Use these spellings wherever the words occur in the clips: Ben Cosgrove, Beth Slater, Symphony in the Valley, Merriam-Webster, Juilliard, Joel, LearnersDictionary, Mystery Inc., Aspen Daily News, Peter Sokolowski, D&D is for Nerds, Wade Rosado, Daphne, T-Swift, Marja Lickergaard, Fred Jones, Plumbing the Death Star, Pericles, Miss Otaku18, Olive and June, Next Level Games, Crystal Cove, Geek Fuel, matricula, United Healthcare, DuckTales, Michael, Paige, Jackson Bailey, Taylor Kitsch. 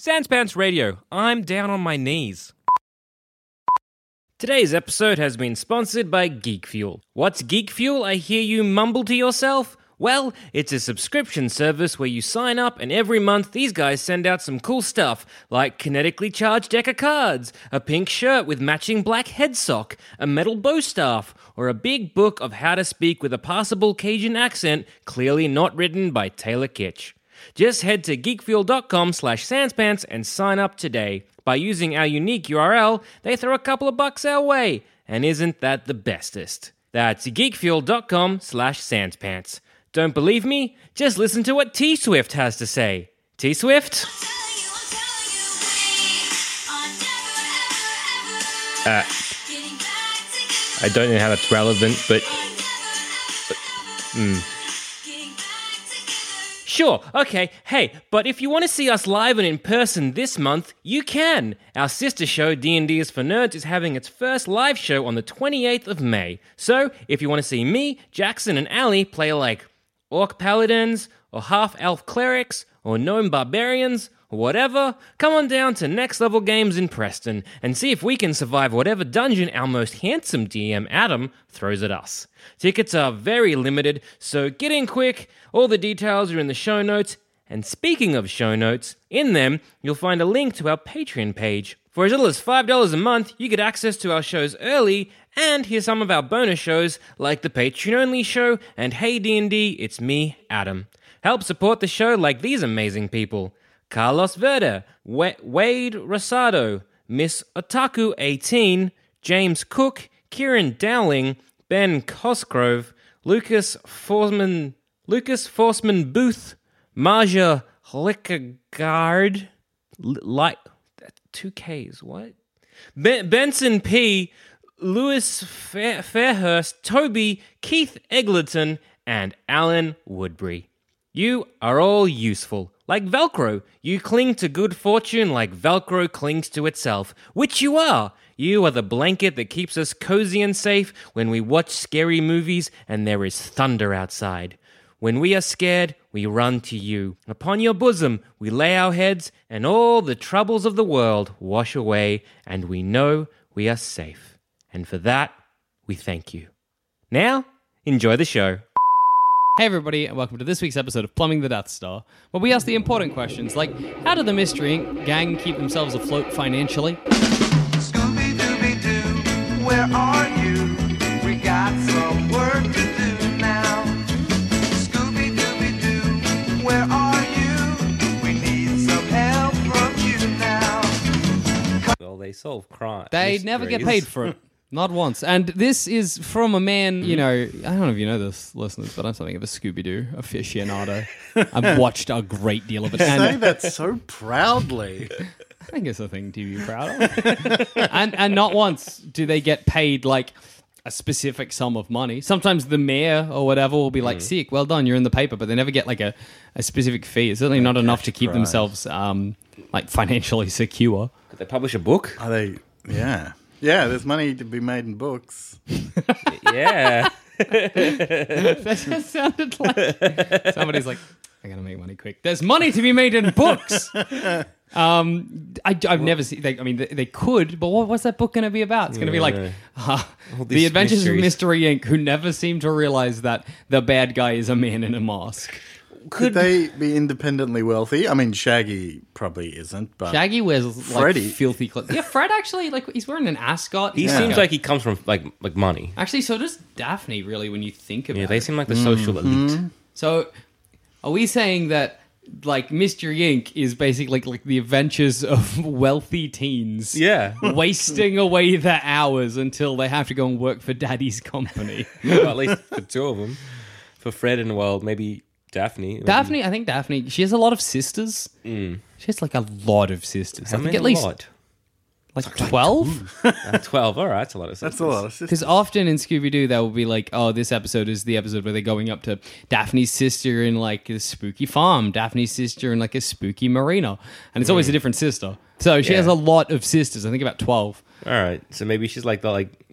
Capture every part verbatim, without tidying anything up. Sans Pants Radio. I'm down on my knees. Today's episode has been sponsored by Geek Fuel. What's Geek Fuel, I hear you mumble to yourself? Well, it's a subscription service where you sign up and every month these guys send out some cool stuff like kinetically charged deck of cards, a pink shirt with matching black head sock, a metal bow staff, or a big book of how to speak with a passable Cajun accent clearly not written by Taylor Kitsch. Just head to geekfuel.com slash sanspants and sign up today. By using our unique U R L, they throw a couple of bucks our way. And isn't that the bestest? That's geekfuel.com slash sanspants. Don't believe me? Just listen to what T-Swift has to say. T-Swift? Uh, I don't know how that's relevant, but... but mm. Sure, okay, hey, but if you want to see us live and in person this month, you can. Our sister show, D and D is for Nerds, is having its first live show on the twenty-eighth of May. So, if you want to see me, Jackson, and Allie play like Orc Paladins, or Half-Elf Clerics, or Gnome Barbarians, or whatever, come on down to Next Level Games in Preston and see if we can survive whatever dungeon our most handsome D M, Adam, throws at us. Tickets are very limited, so get in quick. All the details are in the show notes. And speaking of show notes, in them, you'll find a link to our Patreon page. For as little as five dollars a month, you get access to our shows early and hear some of our bonus shows like the Patreon-only show and Hey D and D, It's Me, Adam. Help support the show like these amazing people. Carlos Verde, we- Wade Rosado, Miss Otaku eighteen, James Cook, Kieran Dowling, Ben Cosgrove, Lucas Forsman, Lucas Forsman Booth, Marja Lickergaard, like two Ks. What? Ben, Benson P, Lewis Fair, Fairhurst, Toby, Keith Eglington, and Alan Woodbury. You are all useful. Like Velcro, you cling to good fortune like Velcro clings to itself, which you are. You are the blanket that keeps us cozy and safe when we watch scary movies and there is thunder outside. When we are scared, we run to you. Upon your bosom, we lay our heads and all the troubles of the world wash away and we know we are safe. And for that, we thank you. Now, enjoy the show. Hey everybody, and welcome to this week's episode of Plumbing the Death Star, where we ask the important questions like, how did the Mystery Incorporated gang keep themselves afloat financially? Scooby-Dooby-Doo, where are you? We got some work to do now. Scooby-Dooby-Doo, where are you? We need some help from you now. Well, they solve crime. They never get paid for it. Not once. And this is from a man, you know, I don't know if you know this, listeners, but I'm something of a Scooby-Doo aficionado. I've watched a great deal of it. You say that so proudly. I think it's a thing to be proud of. and, and not once do they get paid, like, a specific sum of money. Sometimes the mayor or whatever will be like, mm. sick, well done, you're in the paper, but they never get, like, a, a specific fee. It's certainly oh, not enough to keep Christ. themselves, um, like, financially secure. Could they publish a book? Are they? Yeah. Yeah, there's money to be made in books. Yeah. That just sounded like... Somebody's like, I gotta make money quick. There's money to be made in books! Um, I, I've what? never seen... They, I mean, they, they could, but what, what's that book going to be about? It's going to be like, uh, The Adventures mysteries. of Mystery Incorporated, who never seem to realize that the bad guy is a man in a mask. could... could they be independently wealthy? I mean, Shaggy probably isn't, but... Shaggy wears, like, Freddy. filthy clothes. Yeah, Fred actually, like, he's wearing an ascot. He yeah. seems like he comes from, like, like money. Actually, so does Daphne, really, when you think about it. Yeah, they seem like the mm-hmm. social elite. So, are we saying that, like, Mystery Incorporated is basically, like, the adventures of wealthy teens... Yeah. ...wasting away their hours until they have to go and work for Daddy's company? Well, at least for two of them. For Fred and, well, maybe... Daphne. Daphne, I think Daphne, she has a lot of sisters. Mm. She has like a lot of sisters. How I think at least lot? Like twelve? Like uh, twelve, all right, that's a lot of sisters. That's a lot of sisters. Because often in Scooby-Doo, they will be like, oh, this episode is the episode where they're going up to Daphne's sister in like a spooky farm, Daphne's sister in like a spooky marina. And it's always mm. a different sister. So she yeah. has a lot of sisters, I think about twelve. All right, so maybe she's like the like... the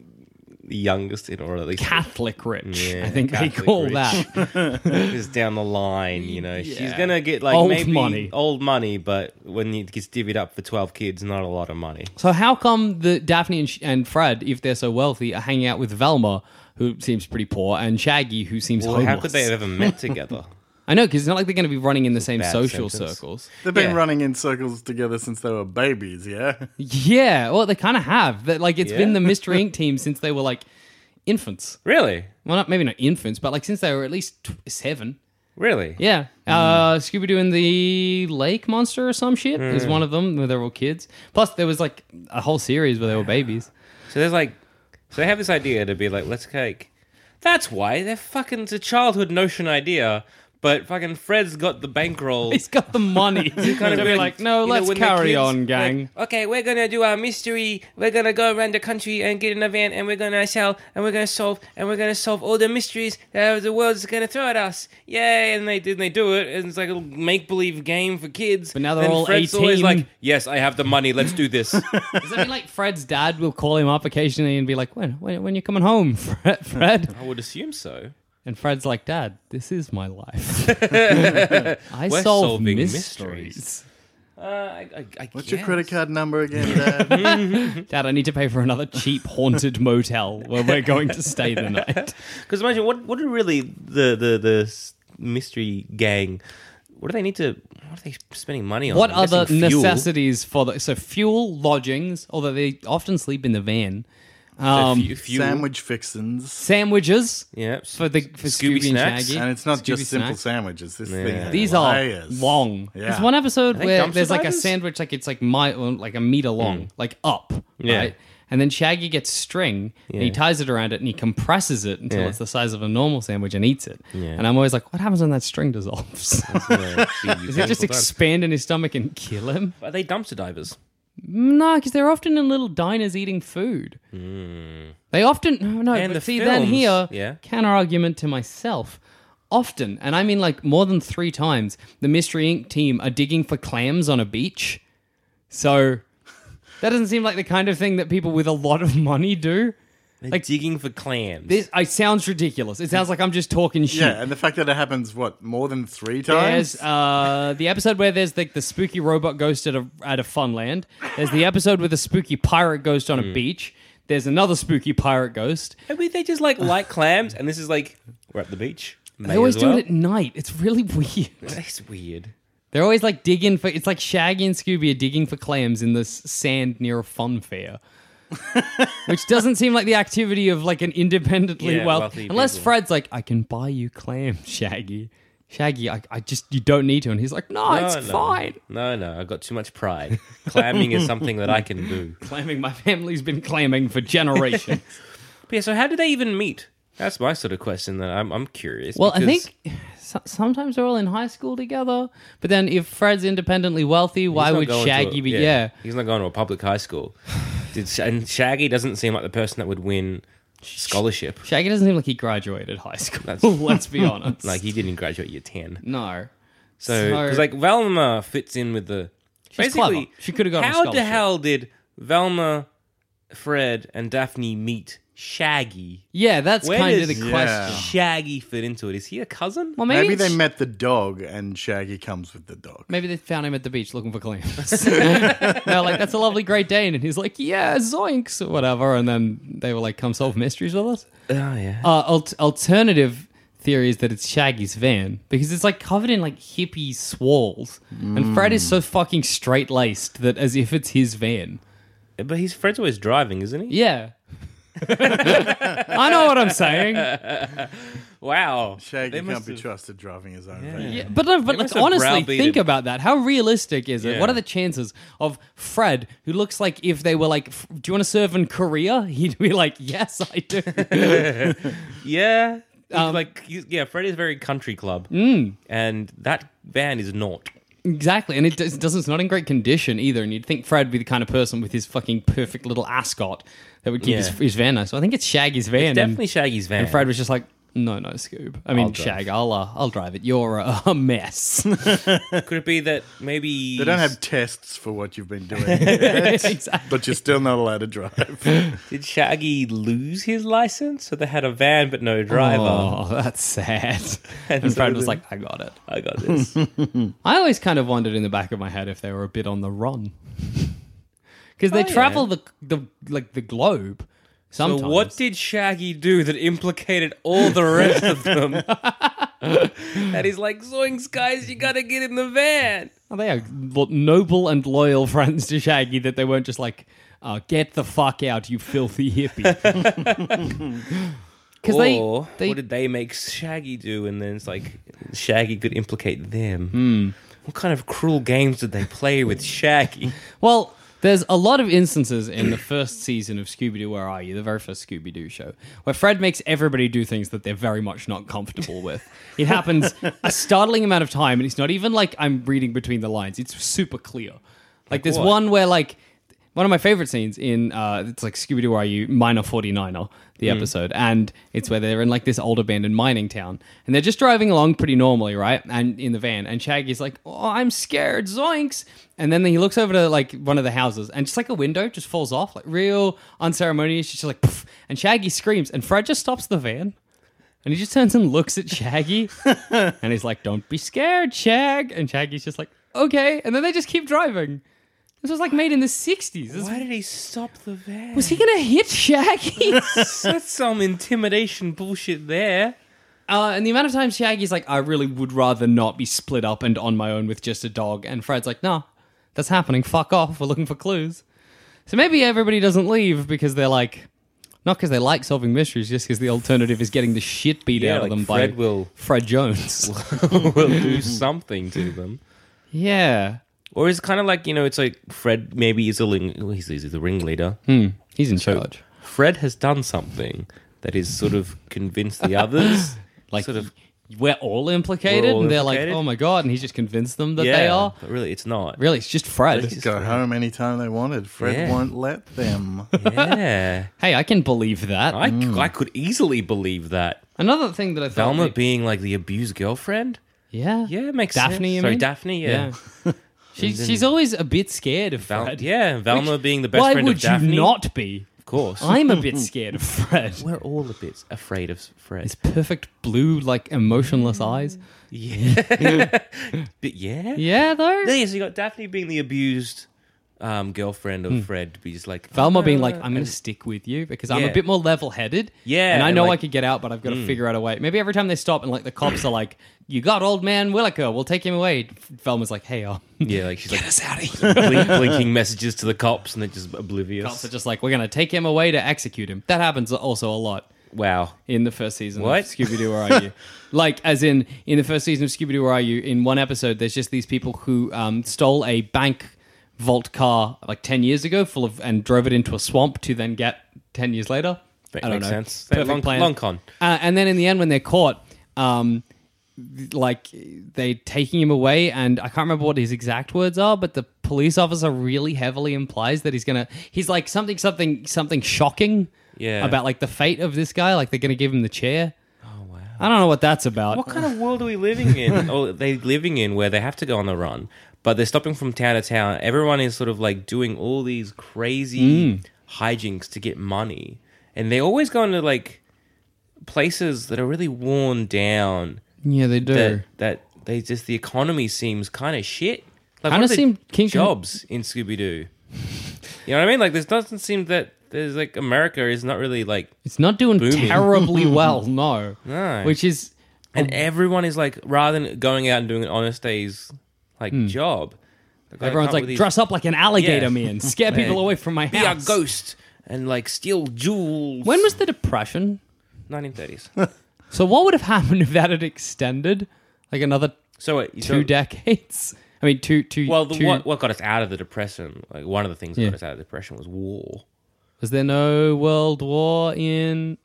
youngest in or at least Catholic rich yeah, I think Catholic they call rich. That just down the line, you know, yeah. she's gonna get like old maybe money. old money, but when it gets divvied up for twelve kids, not a lot of money. So how come the Daphne and, and Fred, if they're so wealthy, are hanging out with Velma, who seems pretty poor, and Shaggy, who seems well, homeless? How could they have ever met together? I know, because it's not like they're going to be running in the same Bad social sentence. circles. They've been yeah. running in circles together since they were babies, yeah? Yeah, well, they kind of have. They're, like, it's yeah. been the Mystery Incorporated team since they were, like, infants. Really? Well, not maybe not infants, but, like, since they were at least t- seven. Really? Yeah. Mm. Uh, Scooby-Doo and the Lake Monster or some shit mm. is one of them, where they were all kids. Plus, there was, like, a whole series where they were babies. So there's, like... So they have this idea to be like, let's take... That's why they're fucking... It's a childhood notion idea... But fucking Fred's got the bankroll. He's got the money. He's going to be like, no, let's know, carry kids, on, gang. Like, okay, we're going to do our mystery. We're going to go around the country and get in a van and we're going to sell and we're going to solve and we're going to solve all the mysteries that the world's going to throw at us. Yay. And they, and they do it. And it's like a make-believe game for kids. But now they're and all Fred's eighteen. Always like, yes, I have the money. Let's do this. Does that mean like Fred's dad will call him up occasionally and be like, when, when, when are you coming home, Fred? Fred? I would assume so. And Fred's like, Dad, this is my life. I We're solve mysteries. mysteries. Uh, I, I, I What's guess. your credit card number again, Dad? Dad, I need to pay for another cheap haunted motel where we're going to stay the night. Because imagine, what what are really the, the, the mystery gang, what do they need to, what are they spending money on? What I'm other necessities fuel. for the, so fuel, lodgings, although they often sleep in the van. Um, few, few sandwich fixins, sandwiches, yeah, for the for Scooby, Scooby snacks, and, Shaggy. and it's not Scooby just simple snacks. sandwiches. This yeah. thing, these layers. are long. Yeah. There's one episode where there's like a sandwich, like it's like my like a meter long, mm. like up, yeah. right? And then Shaggy gets string, yeah. and he ties it around it, and he compresses it until yeah. it's the size of a normal sandwich and eats it. Yeah. And I'm always like, what happens when that string dissolves? Does it just expand in his stomach and kill him? Are they dumpster divers? No, because they're often in little diners eating food. Mm. They often... No, no and but the see, films, then here, yeah. counter-argument to myself. Often, and I mean like more than three times, the Mystery Incorporated team are digging for clams on a beach. So that doesn't seem like the kind of thing that people with a lot of money do. They're like digging for clams. This it sounds ridiculous. It sounds like I'm just talking shit. Yeah, and the fact that it happens, what, more than three times? There's uh, the episode where there's like the, the spooky robot ghost at a at a funland. There's the episode with a spooky pirate ghost on mm. a beach. There's another spooky pirate ghost. I mean, they just like like clams, and this is like we're at the beach. May they always well. do it at night. It's really weird. It's weird. They're always like digging for. It's like Shaggy and Scooby are digging for clams in this sand near a fun fair. Which doesn't seem like the activity of like an independently yeah, wealthy, wealthy unless people. Fred's like, I can buy you clams, Shaggy. Shaggy, I, I just you don't need to, and he's like, no, no it's no. fine. No, no, I've got too much pride. Clamming is something that I can do. Clamming, my family's been clamming for generations. But yeah, so how do they even meet? That's my sort of question that I'm I'm curious. Well, because... I think so- sometimes they're all in high school together, but then if Fred's independently wealthy, why would Shaggy a, be? Yeah, yeah, he's not going to a public high school. And Shaggy doesn't seem like the person that would win scholarship. Shaggy doesn't seem like he graduated high school. That's, let's be honest. Like, he didn't graduate year ten. No. So, because, so, like, Velma fits in with the... She's clever. She could have gotten a scholarship. How the hell did Velma, Fred, and Daphne meet Shaggy? Yeah, that's Where kind of the yeah. question. Shaggy fit into it? Is he a cousin? Well, maybe maybe they met the dog and Shaggy comes with the dog. Maybe they found him at the beach looking for clams. They're like, that's a lovely Great Dane. And he's like, yeah, zoinks or whatever. And then they were like, come solve mysteries with us. Oh, yeah. Uh, al- alternative theories that it's Shaggy's van because it's like covered in like hippie swirls, mm. and Fred is so fucking straight laced that as if it's his van. But he's Fred's always driving, isn't he? Yeah. I know what I'm saying. Wow, Shaggy can't have... be trusted driving his own yeah. van. Yeah, but no, but like, honestly, think about that. How realistic is it? Yeah. What are the chances of Fred, who looks like if they were like, "Do you want to serve in Korea?" He'd be like, "Yes, I do." Yeah, um, like yeah, Fred is very country club, mm. and that van is not. Exactly, and it doesn't. It's not in great condition either. And you'd think Fred'd be the kind of person with his fucking perfect little ascot that would keep yeah. his, his van nice. So I think it's Shaggy's van. It's definitely and, Shaggy's van. And Fred was just like, "No, no, Scoob. I mean, I'll Shag. I'll, uh, I'll drive it. You're a, a mess." Could it be that maybe they don't have tests for what you've been doing, yet, exactly. but you're still not allowed to drive? Did Shaggy lose his license, so they had a van but no driver? Oh, that's sad. And, and Fred was like, "I got it. I got this." I always kind of wondered in the back of my head if they were a bit on the run. Because they oh, travel yeah. the the like the globe. Sometimes. So what did Shaggy do that implicated all the rest of them? And he's like, "Zoinks, guys, you gotta get in the van." Oh, they are noble and loyal friends to Shaggy that they weren't just like, "Oh, get the fuck out, you filthy hippie." Or they, they... what did they make Shaggy do? And then it's like Shaggy could implicate them. Mm. What kind of cruel games did they play with Shaggy? Well... There's a lot of instances in the first season of Scooby-Doo, Where Are You?, the very first Scooby-Doo show, where Fred makes everybody do things that they're very much not comfortable with. It happens a startling amount of time, and it's not even like I'm reading between the lines. It's super clear. Like, there's what? one where, like, one of my favorite scenes in, uh, it's like Scooby-Doo, Where Are You?, Minor forty-niner, the mm. episode, and it's where they're in, like, this old abandoned mining town, and they're just driving along pretty normally, right, and in the van, and Shaggy's like, "Oh, I'm scared, zoinks." And then he looks over to, like, one of the houses, and just, like, a window just falls off, like, real unceremonious. She's just like, "Poof," and Shaggy screams, and Fred just stops the van, and he just turns and looks at Shaggy, and he's like, "Don't be scared, Shag," and Shaggy's just like, "Okay," and then they just keep driving. This was, like, made in the sixties. This Why did he stop the van? Was he going to hit Shaggy? That's some intimidation bullshit there. Uh, and the amount of time Shaggy's like, "I really would rather not be split up and on my own with just a dog," and Fred's like, "No. That's happening. Fuck off. We're looking for clues." So maybe everybody doesn't leave because they're like, not because they like solving mysteries, just because the alternative is getting the shit beat yeah, out like of them Fred by will, Fred Jones. Will do something to them. Yeah. Or it's kind of like, you know, it's like Fred maybe is a, ling- he's, he's a ringleader. Hmm. He's in so charge. Fred has done something that is sort of convinced the others. Like sort of... We're all implicated, We're all and they're implicated. Like, "Oh my god!" And he's just convinced them that yeah, they are. But really, it's not. Really, it's just Fred. They just go home anytime they wanted. Fred yeah. won't let them. Yeah. Hey, I can believe that. I, mm. I could easily believe that. Another thing that I thought Velma they... being like the abused girlfriend. Yeah, yeah, it makes Daphne, sense. Sorry, Daphne. Yeah. yeah. she's then... she's always a bit scared of Val- Fred. Yeah, Velma Which, being the best friend of Daphne. Why would you not be? Course. I'm a bit scared of Fred. We're all a bit afraid of Fred. His perfect blue, like, emotionless eyes. Yeah. But yeah? Yeah, though. Yeah, so you got Daphne being the abused um, girlfriend of mm. Fred. But he's like... Velma oh, being like, "I'm going to stick with you because yeah. I'm a bit more level-headed. Yeah. And I know and like, I could get out, but I've got to mm. figure out a way." Maybe every time they stop and, like, the cops are like, "You got old man Williker. We'll take him away." Velma's like, "Hey, oh, yeah, like she's get like, us out of here." blink, blinking messages to the cops, and they're just oblivious. Cops are just like, "We're gonna take him away to execute him." That happens also a lot. Wow! In the first season what? of Scooby-Doo, Where Are You? Like, as in in the first season of Scooby-Doo, Where Are You? In one episode, there's just these people who um, stole a bank vault car like ten years ago, full of and drove it into a swamp to then get ten years later. That I don't makes know. Sense. Perfect long, plan. Long con. Uh, and then in the end, when they're caught. Um, Like, they taking him away, and I can't remember what his exact words are, but the police officer really heavily implies that he's gonna... He's like, something, something, something shocking yeah. about, like, the fate of this guy. Like, they're gonna give him the chair. Oh, wow. I don't know what that's about. What kind of world are we living in? Or they living in where they have to go on the run, but they're stopping from town to town. Everyone is sort of, like, doing all these crazy mm. hijinks to get money. And they always go into, like, places that are really worn down... Yeah, they do. That, that they just the economy seems kind of shit. Like, kind of seem king jobs in Scooby-Doo. You know what I mean? Like, this doesn't seem that there's like America is not really like it's not doing booming. terribly well. No, no, which is And everyone is like, rather than going out and doing an honest day's like mm. job, everyone's like, these... dress up like an alligator yeah. man, scare people away from my house, be a ghost, and like steal jewels. When was the Depression? nineteen thirties. So what would have happened if that had extended like another so wait, two so... decades? I mean, two, two. Well, the, two... What, what got us out of the Depression? Like one of the things that yeah. got us out of the Depression was war. Was there no World War in?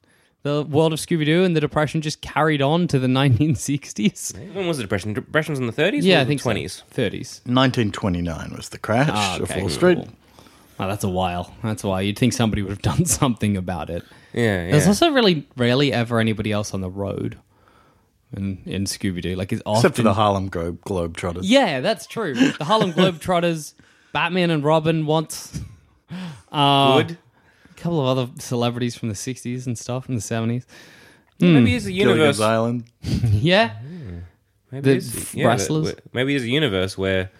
The world of Scooby-Doo and the Depression just carried on to the nineteen sixties. When was the Depression? Depression was in the thirties? Yeah, or I think the twenties. So. thirties. nineteen twenty-nine was the crash ah, okay. of Wall Street. Cool. Oh, that's a while. That's why. You'd think somebody would have done something about it. Yeah, yeah. There's also really rarely ever anybody else on the road in, in Scooby-Doo. Like it's often... Except for the Harlem Glo- Globetrotters. Yeah, that's true. The Harlem Globetrotters, Batman and Robin once. Uh, Good. Couple of other celebrities from the sixties and stuff, and the seventies. Mm. Maybe it's a universe. Gilligan's Island. yeah. Mm. Maybe it's yeah, wrestlers. The, maybe there's a universe where,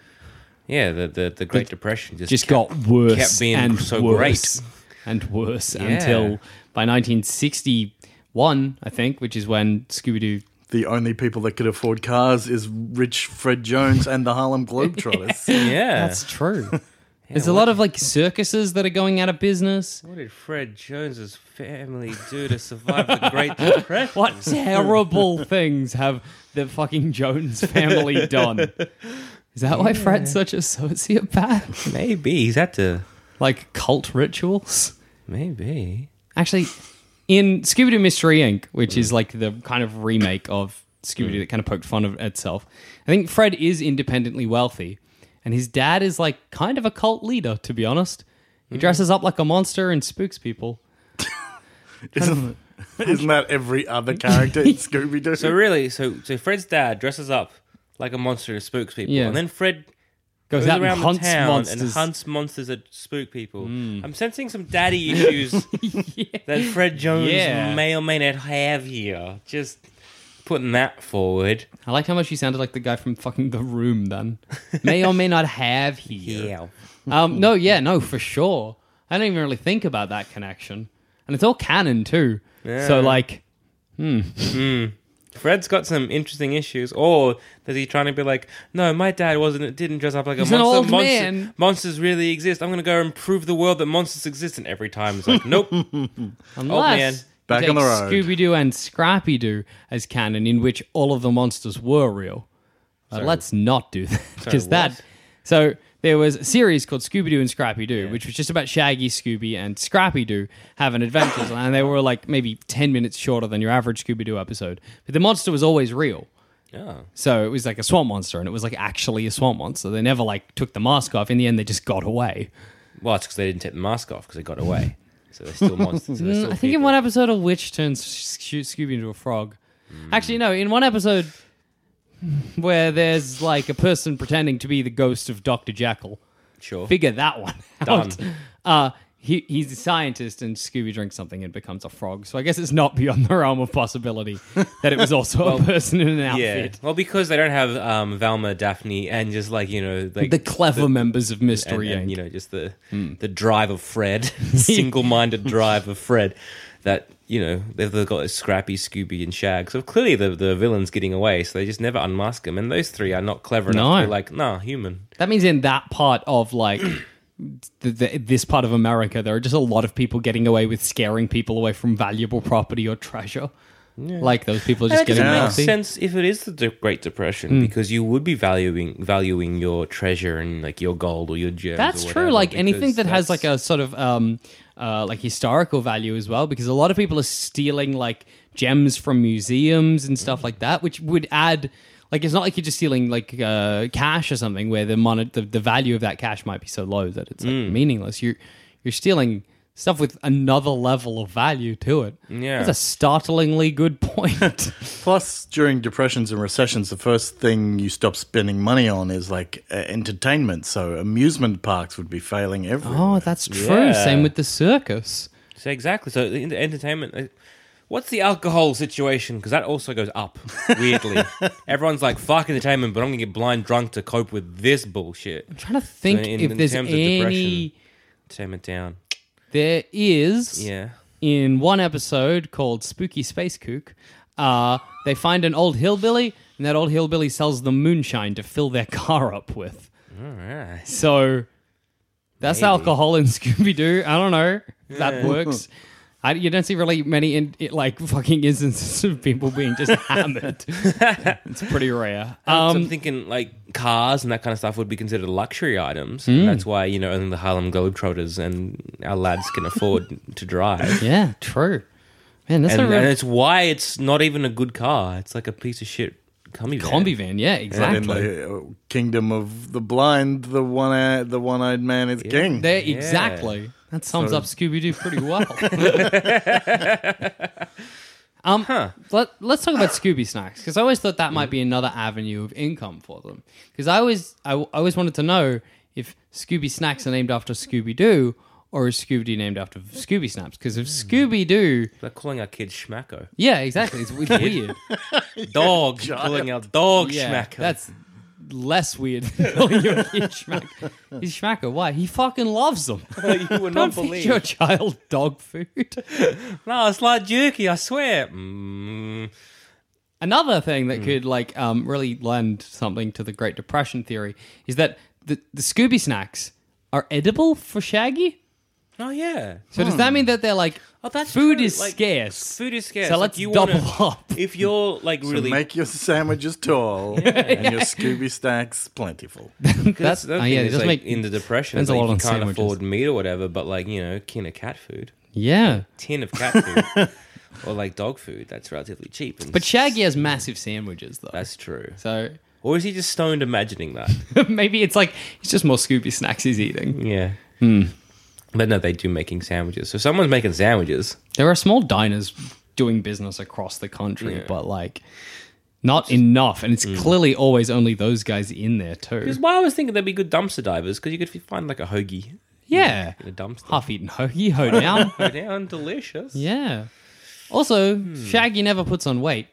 yeah, the, the, the Great the, Depression just, just kept, got worse kept being and so worse great. And worse yeah. until by nineteen sixty-one, I think, which is when Scooby-Doo... The only people that could afford cars is rich Fred Jones and the Harlem Globetrotters. yeah. yeah. That's true. There's a lot of like circuses that are going out of business. What did Fred Jones's family do to survive the Great Depression? What terrible things have the fucking Jones family done? Is that yeah. why Fred's such a sociopath? Maybe. He's had to... Like cult rituals? Maybe. Actually, in Scooby-Doo Mystery Incorporated, which mm. is like the kind of remake of Scooby-Doo mm. that kind of poked fun of itself, I think Fred is independently wealthy. And his dad is like kind of a cult leader, to be honest. He dresses up like a monster and spooks people. isn't, isn't that every other character in Scooby-Doo? So really, so so Fred's dad dresses up like a monster and spooks people. Yeah. And then Fred goes, goes out around and hunts the town monsters. and hunts monsters that spook people. Mm. I'm sensing some daddy issues yeah. that Fred Jones yeah. may or may not have here. Just... putting that forward. I like how much you sounded like the guy from fucking The Room then. May or may not have here. Yeah. Um, no, yeah, no, for sure. I don't even really think about that connection. And it's all canon too. Yeah. So like, hmm. Mm. Fred's got some interesting issues. Or is he trying to be like, no, my dad wasn't, didn't dress up like a He's monster. An old Monster man. Monsters really exist. I'm going to go and prove the world that monsters exist. And every time it's like, nope. Unless... Old man. Back on the road. Scooby-Doo and Scrappy-Doo as canon, in which all of the monsters were real. But let's not do that because that. So there was a series called Scooby-Doo and Scrappy-Doo, yeah. which was just about Shaggy, Scooby, and Scrappy-Doo having adventures, and they were like maybe ten minutes shorter than your average Scooby-Doo episode. But the monster was always real. Yeah. So it was like a swamp monster, and it was like actually a swamp monster. They never like took the mask off. In the end, they just got away. Well, it's because they didn't take the mask off because they got away. So they're still monsters. So they're still I think people. In one episode, a witch turns Scooby into a frog. Mm. Actually, no, in one episode where there's like a person pretending to be the ghost of Doctor Jekyll. Sure. Figure that one out. Done. Uh, he, he's a scientist and Scooby drinks something and becomes a frog. So I guess it's not beyond the realm of possibility that it was also well, a person in an outfit. Yeah. Well, because they don't have um, Velma, Daphne, and just like, you know... like the clever the, members of Mystery and, and, Incorporated. You know, just the mm. the drive of Fred, single-minded drive of Fred that, you know, they've, they've got Scrappy, Scooby, and Shag. So clearly the, the villain's getting away, so they just never unmask him. And those three are not clever enough no. to be like, nah, human. That means in that part of like... The, the, this part of America, there are just a lot of people getting away with scaring people away from valuable property or treasure. Yeah. Like those people are just getting away. It makes sense if it is the de- Great Depression mm. because you would be valuing valuing your treasure and like your gold or your gems. That's or whatever, true. Like anything that that's... has like a sort of um, uh, like historical value as well, because a lot of people are stealing like gems from museums and stuff mm. like that, which would add. Like, it's not like you're just stealing, like, uh, cash or something where the, mon- the the value of that cash might be so low that it's, like, mm. meaningless. You're, you're stealing stuff with another level of value to it. Yeah. That's a startlingly good point. Plus, during depressions and recessions, the first thing you stop spending money on is, like, uh, entertainment. So amusement parks would be failing everywhere. Oh, that's true. Yeah. Same with the circus. So exactly. So the entertainment... Uh, What's the alcohol situation? Because that also goes up, weirdly. Everyone's like, fuck entertainment, but I'm going to get blind drunk to cope with this bullshit. I'm trying to think so in, if in there's terms any... of depression, entertainment down. There is, yeah. in one episode called Spooky Space Kook, Uh, they find an old hillbilly, and that old hillbilly sells them moonshine to fill their car up with. All right. So that's Maybe. alcohol in Scooby-Doo. I don't know if that yeah. works. I, you don't see really many in, like fucking instances of people being just hammered. It's pretty rare. Um, I'm thinking like cars and that kind of stuff would be considered luxury items. Mm. That's why, you know, only the Harlem Globetrotters and our lads can afford to drive. Yeah, true. Man, that's and, a real... and it's why it's not even a good car. It's like a piece of shit combi van. Combi van, yeah, exactly. And in the kingdom of the blind, the one the one-eyed man is yeah. king. There, exactly. Yeah. That sums so. up Scooby-Doo pretty well. um, huh. let, let's talk about Scooby snacks, because I always thought that might be another avenue of income for them. Because I always, I, I always wanted to know if Scooby snacks are named after Scooby-Doo or is Scooby-Doo named after Scooby Snaps. Because if Scooby-Doo... They're calling our kids Schmacko. Yeah, exactly. It's weird. Dog. Calling our dog yeah, Schmacko. That's... less weird than calling your kid Schmacker. He's Schmacker. Why? He fucking loves them. You would not believe. Don't feed your child dog food. No, it's like jerky, I swear. Mm. Another thing that mm. could like um, really lend something to the Great Depression theory is that the, the Scooby snacks are edible for Shaggy. Oh, yeah. So hmm. does that mean that they're like, oh, that's food true. is like, scarce. Food is scarce. So like let's you double wanna, up. If you're like really... So make your sandwiches tall yeah. and yeah. your Scooby snacks plentiful. that's oh, yeah, just like make, in the Depression. Like, a lot you on can't sandwiches. afford meat or whatever, but like, you know, a tin of cat food. Yeah. A tin of cat food. Or like dog food. That's relatively cheap. And but Shaggy has massive sandwiches, though. That's true. So... Or is he just stoned imagining that? Maybe it's like, it's just more Scooby snacks he's eating. Yeah. Hmm. But no, they do making sandwiches. So someone's making sandwiches. There are small diners doing business across the country, yeah. but like not Just, enough. And it's mm. clearly always only those guys in there too. Because why I was thinking there'd be good dumpster divers, because you could find like a hoagie. Yeah. In a dumpster. Half-eaten hoagie, ho down. Ho down, delicious. Yeah. Also, hmm. Shaggy never puts on weight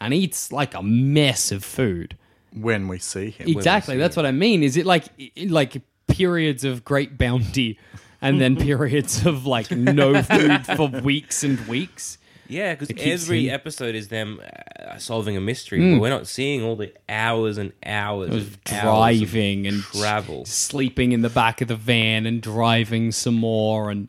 and eats like a mess of food. When we see him. Exactly. See that's him. what I mean. Is it like like periods of great bounty... And then periods of like no food for weeks and weeks. Yeah, because every in. episode is them uh, solving a mystery. Mm. But we're not seeing all the hours and hours of driving hours of and travel, sleeping in the back of the van and driving some more, and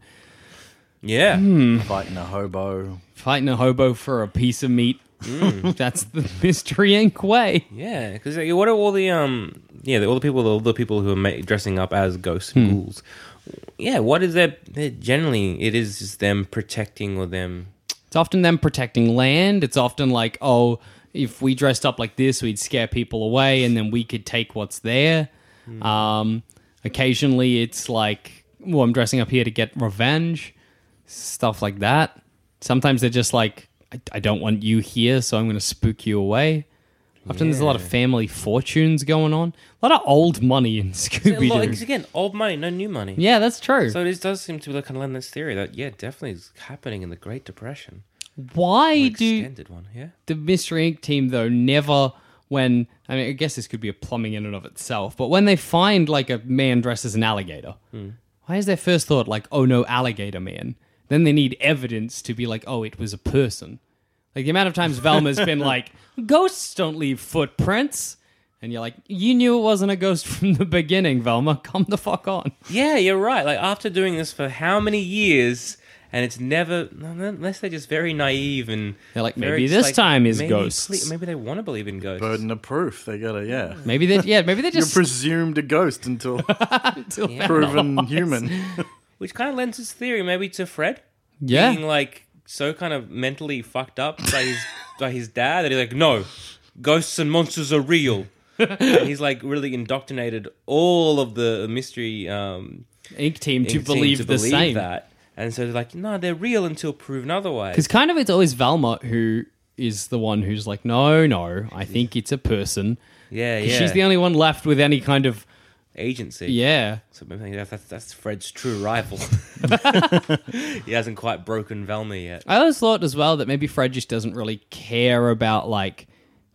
yeah, mm. fighting a hobo, fighting a hobo for a piece of meat. Mm. That's the Mystery Incorporated way. Yeah, because like, what are all the um, yeah, all the people, all the people who are ma- dressing up as ghosts and mm. ghouls. Yeah, what is that? Generally, it is just them protecting or them... It's often them protecting land. It's often like, oh, if we dressed up like this, we'd scare people away and then we could take what's there. Mm. Um, occasionally, it's like, well, I'm dressing up here to get revenge. Stuff like that. Sometimes they're just like, I, I don't want you here, so I'm going to spook you away. Often yeah. there's a lot of family fortunes going on. A lot of old money in Scooby-Doo. Lot, again, old money, no new money. Yeah, that's true. So this does seem to be kind of lend this theory that, yeah, definitely is happening in the Great Depression. Why do extended one, yeah? the Mystery Incorporated team, though, never when... I mean, I guess this could be a plumbing in and of itself, but when they find, like, a man dressed as an alligator, hmm. why is their first thought, like, oh, no, alligator man? Then they need evidence to be like, oh, it was a person. Like, the amount of times Velma's been like, ghosts don't leave footprints. And you're like, you knew it wasn't a ghost from the beginning, Velma. Come the fuck on. Yeah, you're right. Like, after doing this for how many years, and it's never... Unless they're just very naive and... They're like, maybe this like, time is maybe, ghosts. Maybe they want to believe in ghosts. Burden of proof. They gotta, yeah. Maybe they yeah, maybe they just... You're presumed a ghost until, until yeah. proven human. Which kind of lends his theory maybe to Fred. Yeah. Being like... so kind of mentally fucked up by his by his dad that he's like, no, ghosts and monsters are real. And he's like really indoctrinated all of the mystery um, Inc team Inc to believe to the believe same. That. And so they're like, no, they're real until proven otherwise. Because kind of it's always Velma who is the one who's like, no, no, I think it's a person. Yeah, yeah. She's the only one left with any kind of agency. Yeah. So that's, that's Fred's true rival. He hasn't quite broken Velma yet. I always thought as well that maybe Fred just doesn't really care about like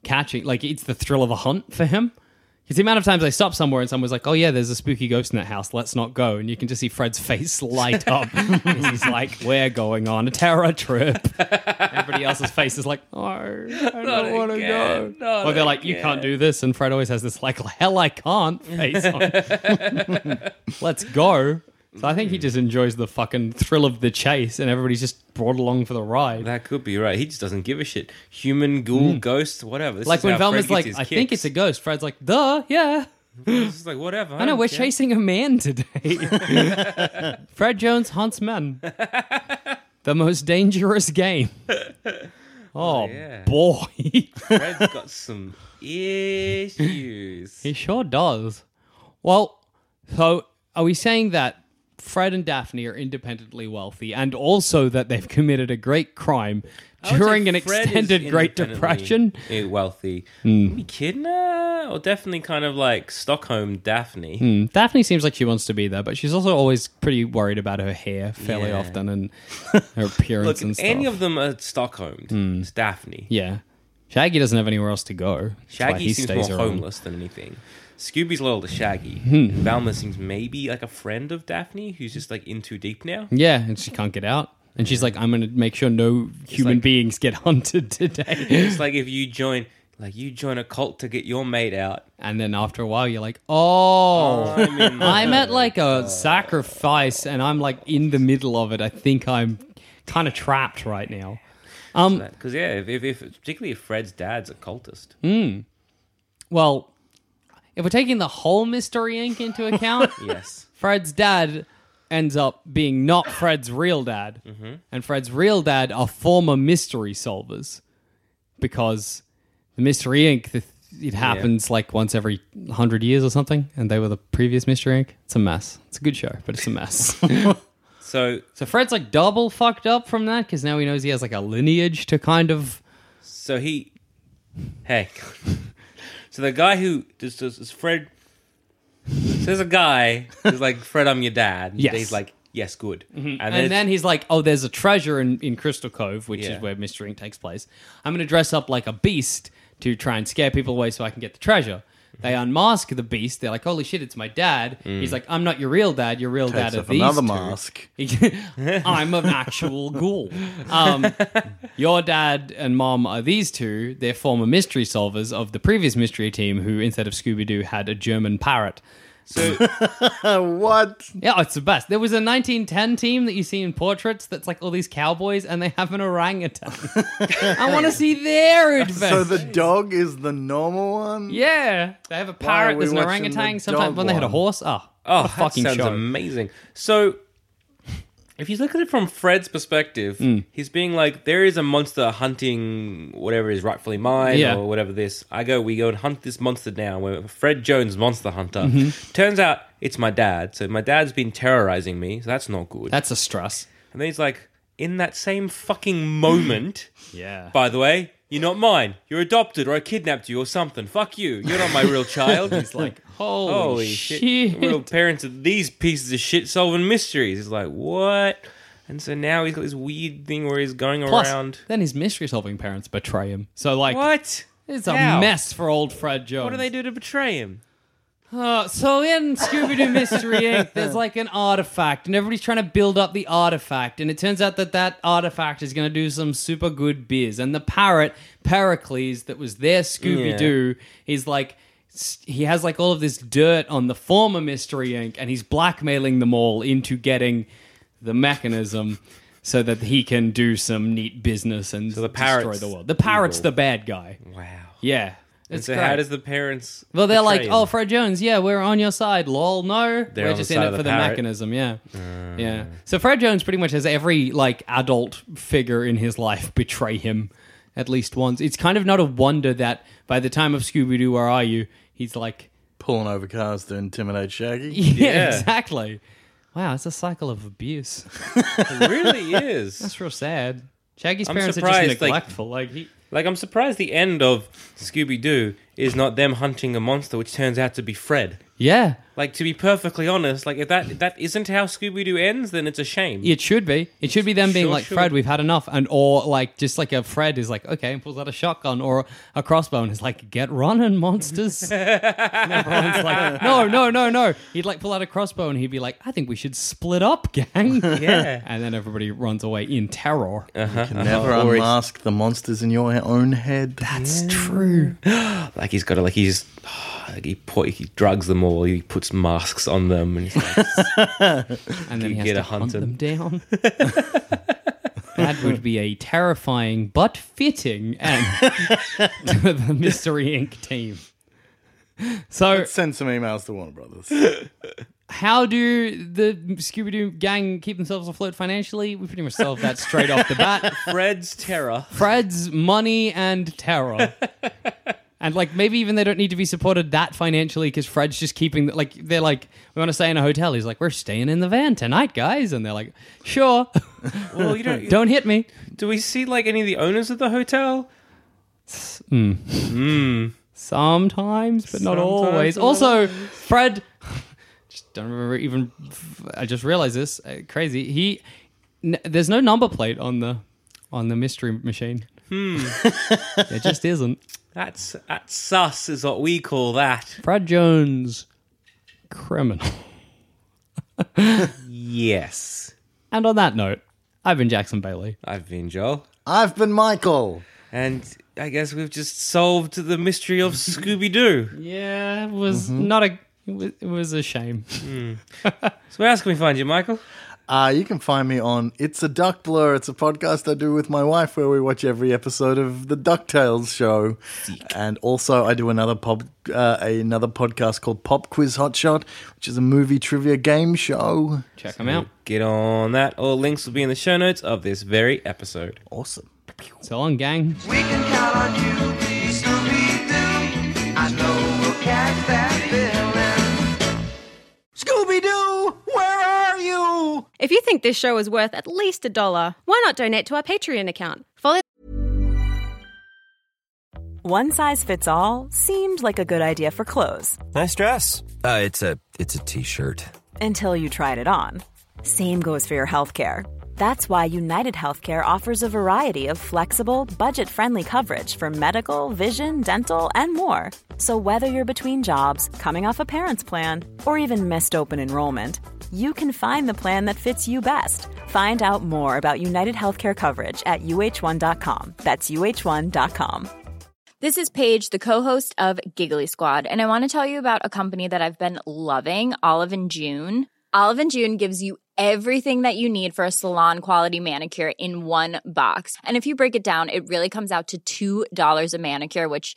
catching, like it's the thrill of a hunt for him. Because the amount of times I stopped somewhere and someone's like, oh yeah, there's a spooky ghost in that house, let's not go. And you can just see Fred's face light up. He's like, we're going on a terror trip. Everybody else's face is like, oh, I don't want to go. Not or they're like, again. You can't do this. And Fred always has this like, hell I can't face on. Let's go. So I think he just enjoys the fucking thrill of the chase and everybody's just brought along for the ride. That could be right. He just doesn't give a shit. Human, ghoul, mm. ghost, whatever. This like when Velma's like, I kicks. think it's a ghost. Fred's like, duh, yeah. It's like, whatever. I know, we're care. chasing a man today. Fred Jones hunts men. The most dangerous game. Oh, oh yeah. boy. Fred's got some issues. He sure does. Well, so are we saying that Fred and Daphne are independently wealthy and also that they've committed a great crime during an Fred extended Great Depression? Wealthy. Mm. Echidna? Or definitely kind of like Stockholm Daphne. Mm. Daphne seems like she wants to be there, but she's also always pretty worried about her hair fairly yeah. often and her appearance. Look, and stuff. Any of them are Stockholmed. Mm. It's Daphne. Yeah. Shaggy doesn't have anywhere else to go. Shaggy he seems stays more around. homeless than anything. Scooby's loyal to Shaggy. Hmm. Velma seems maybe like a friend of Daphne who's just like in too deep now. Yeah, and she can't get out. And she's like, I'm going to make sure no it's human like, beings get hunted today. It's like if you join like you join a cult to get your mate out. And then after a while you're like, oh, oh I'm, in I'm at like a oh. sacrifice and I'm like in the middle of it. I think I'm kind of trapped right now. Um, Because yeah, if, if, if particularly if Fred's dad's a cultist. Hmm. Well... If we're taking the whole Mystery Incorporated into account, yes, Fred's dad ends up being not Fred's real dad, mm-hmm. and Fred's real dad are former mystery solvers because the Mystery Incorporated, the, it happens yeah. like once every hundred years or something, and they were the previous Mystery Incorporated. It's a mess. It's a good show, but it's a mess. so, so Fred's like double fucked up from that because now he knows he has like a lineage to kind of... So he... Hey... So the guy who just is Fred. So there's a guy who's like, Fred, I'm your dad. And yes. He's like, yes, good. Mm-hmm. And, then, and then he's like, oh, there's a treasure in, in Crystal Cove, which yeah. is where Mystery Incorporated takes place. I'm going to dress up like a beast to try and scare people away so I can get the treasure. Mm-hmm. They unmask the beast. They're like, holy shit, it's my dad. Mm. He's like, I'm not your real dad. Your real takes dad are these another two. Mask. I'm an actual ghoul. Um, your dad and mom are these two. They're former mystery solvers of the previous mystery team who, instead of Scooby-Doo, had a German parrot. So what? Yeah, it's the best. There was a nineteen ten team that you see in portraits that's like all these cowboys and they have an orangutan. I want to see their adventure. So the dog is the normal one? Yeah. They have a parrot, there's an orangutan. The Sometimes when they had a horse. Oh, oh that fucking sounds show. amazing. So if you look at it from Fred's perspective, mm. he's being like, there is a monster hunting whatever is rightfully mine yeah. or whatever this. I go, we go and hunt this monster now. We're Fred Jones, monster hunter. Mm-hmm. Turns out it's my dad. So my dad's been terrorizing me. So that's not good. That's a stress. And then he's like, in that same fucking moment, yeah. by the way, you're not mine. You're adopted or I kidnapped you or something. Fuck you. You're not my real child. He's like, holy, holy shit. shit. Real parents of these pieces of shit solving mysteries. He's like, what? And so now he's got this weird thing where he's going Plus, around. Then his mystery solving parents betray him. So like, what? It's How? a mess for old Fred Jones. What do they do to betray him? Uh, so in Scooby-Doo Mystery Incorporated, there's like an artifact, and everybody's trying to build up the artifact, and it turns out that that artifact is going to do some super good biz, and the parrot, Pericles, that was their Scooby-Doo, yeah. he's like, he has like all of this dirt on the former Mystery Incorporated, and he's blackmailing them all into getting the mechanism so that he can do some neat business and so the destroy the world. The parrot's evil. The bad guy. Wow. Yeah. It's so great. How does the parents... Well, they're like, him? oh, Fred Jones, yeah, we're on your side, lol, no. They're we're just in it for the, the mechanism, yeah. Mm. yeah. So Fred Jones pretty much has every like adult figure in his life betray him at least once. It's kind of not a wonder that by the time of Scooby-Doo, Where Are You?, he's like... Pulling over cars to intimidate Shaggy. Yeah, yeah. exactly. Wow, it's a cycle of abuse. It really is. That's real sad. Shaggy's I'm parents are just neglectful. Like, like he... Like, I'm surprised the end of Scooby-Doo is not them hunting a monster, which turns out to be Fred. Yeah. Like, to be perfectly honest, like, if that, if that isn't how Scooby-Doo ends, then it's a shame. It should be. It should be them being sure, like, Fred, should. We've had enough. And, or, like, just like a Fred is like, okay, and pulls out a shotgun or a crossbow and is like, get running, monsters. And everyone's like, no, no, no, no. He'd, like, pull out a crossbow and he'd be like, I think we should split up, gang. Yeah. And then everybody runs away in terror. Uh-huh. You can never uh-huh. unmask the monsters in your own head. That's yeah. true. Like, he's got to, like, he's... He, pour, he drugs them all. He puts masks on them, and, he's like, and then he has get to a hunt, hunt them down. That would be a terrifying but fitting end to the Mystery Incorporated team. So let's send some emails to Warner Brothers. How do the Scooby-Doo gang keep themselves afloat financially? We pretty much solved that straight off the bat. Fred's terror. Fred's money and terror. And, like, maybe even they don't need to be supported that financially because Fred's just keeping... The, like, they're like, we want to stay in a hotel. He's like, we're staying in the van tonight, guys. And they're like, sure. Well, you don't... don't hit me. Do we see, like, any of the owners of the hotel? Mm. Mm. Sometimes, but Sometimes not always. Also, Fred... just don't remember even... I just realized this. Uh, crazy. He... N- there's no number plate on the on the mystery machine. Hmm. There just isn't. That's, that's sus is what we call that. Fred Jones, criminal. Yes. And on that note, I've been Jackson Bailey. I've been Joel. I've been Michael. And I guess we've just solved the mystery of Scooby-Doo. Yeah, it was mm-hmm. not a... It was, it was a shame. Mm. So where else can we find you, Michael? Uh, you can find me on It's a Duck Blur. It's a podcast I do with my wife where we watch every episode of the DuckTales show. Seek. And also I do another pop, uh, another podcast called Pop Quiz Hot Shot, which is a movie trivia game show. Check so them out. Get on that. All links will be in the show notes of this very episode. Awesome. So long, gang. We can count on you, please, Scooby-Doo. I know we'll catch that villain. Scooby-Doo, where are you? If you think this show is worth at least a dollar, why not donate to our Patreon account? Follow. One size fits all seemed like a good idea for clothes. Nice dress. Uh, it's a it's a t-shirt. Until you tried it on. Same goes for your healthcare. That's why United Healthcare offers a variety of flexible, budget-friendly coverage for medical, vision, dental, and more. So whether you're between jobs, coming off a parent's plan, or even missed open enrollment, you can find the plan that fits you best. Find out more about United Healthcare coverage at U H one dot com. That's U H one dot com. This is Paige, the co-host of Giggly Squad, and I want to tell you about a company that I've been loving, Olive and June. Olive and June gives you everything that you need for a salon-quality manicure in one box. And if you break it down, it really comes out to two dollars a manicure, which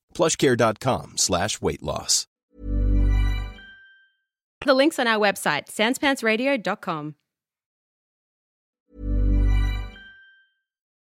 plushcare.com slash weight loss. The links on our website, sans pants radio dot com.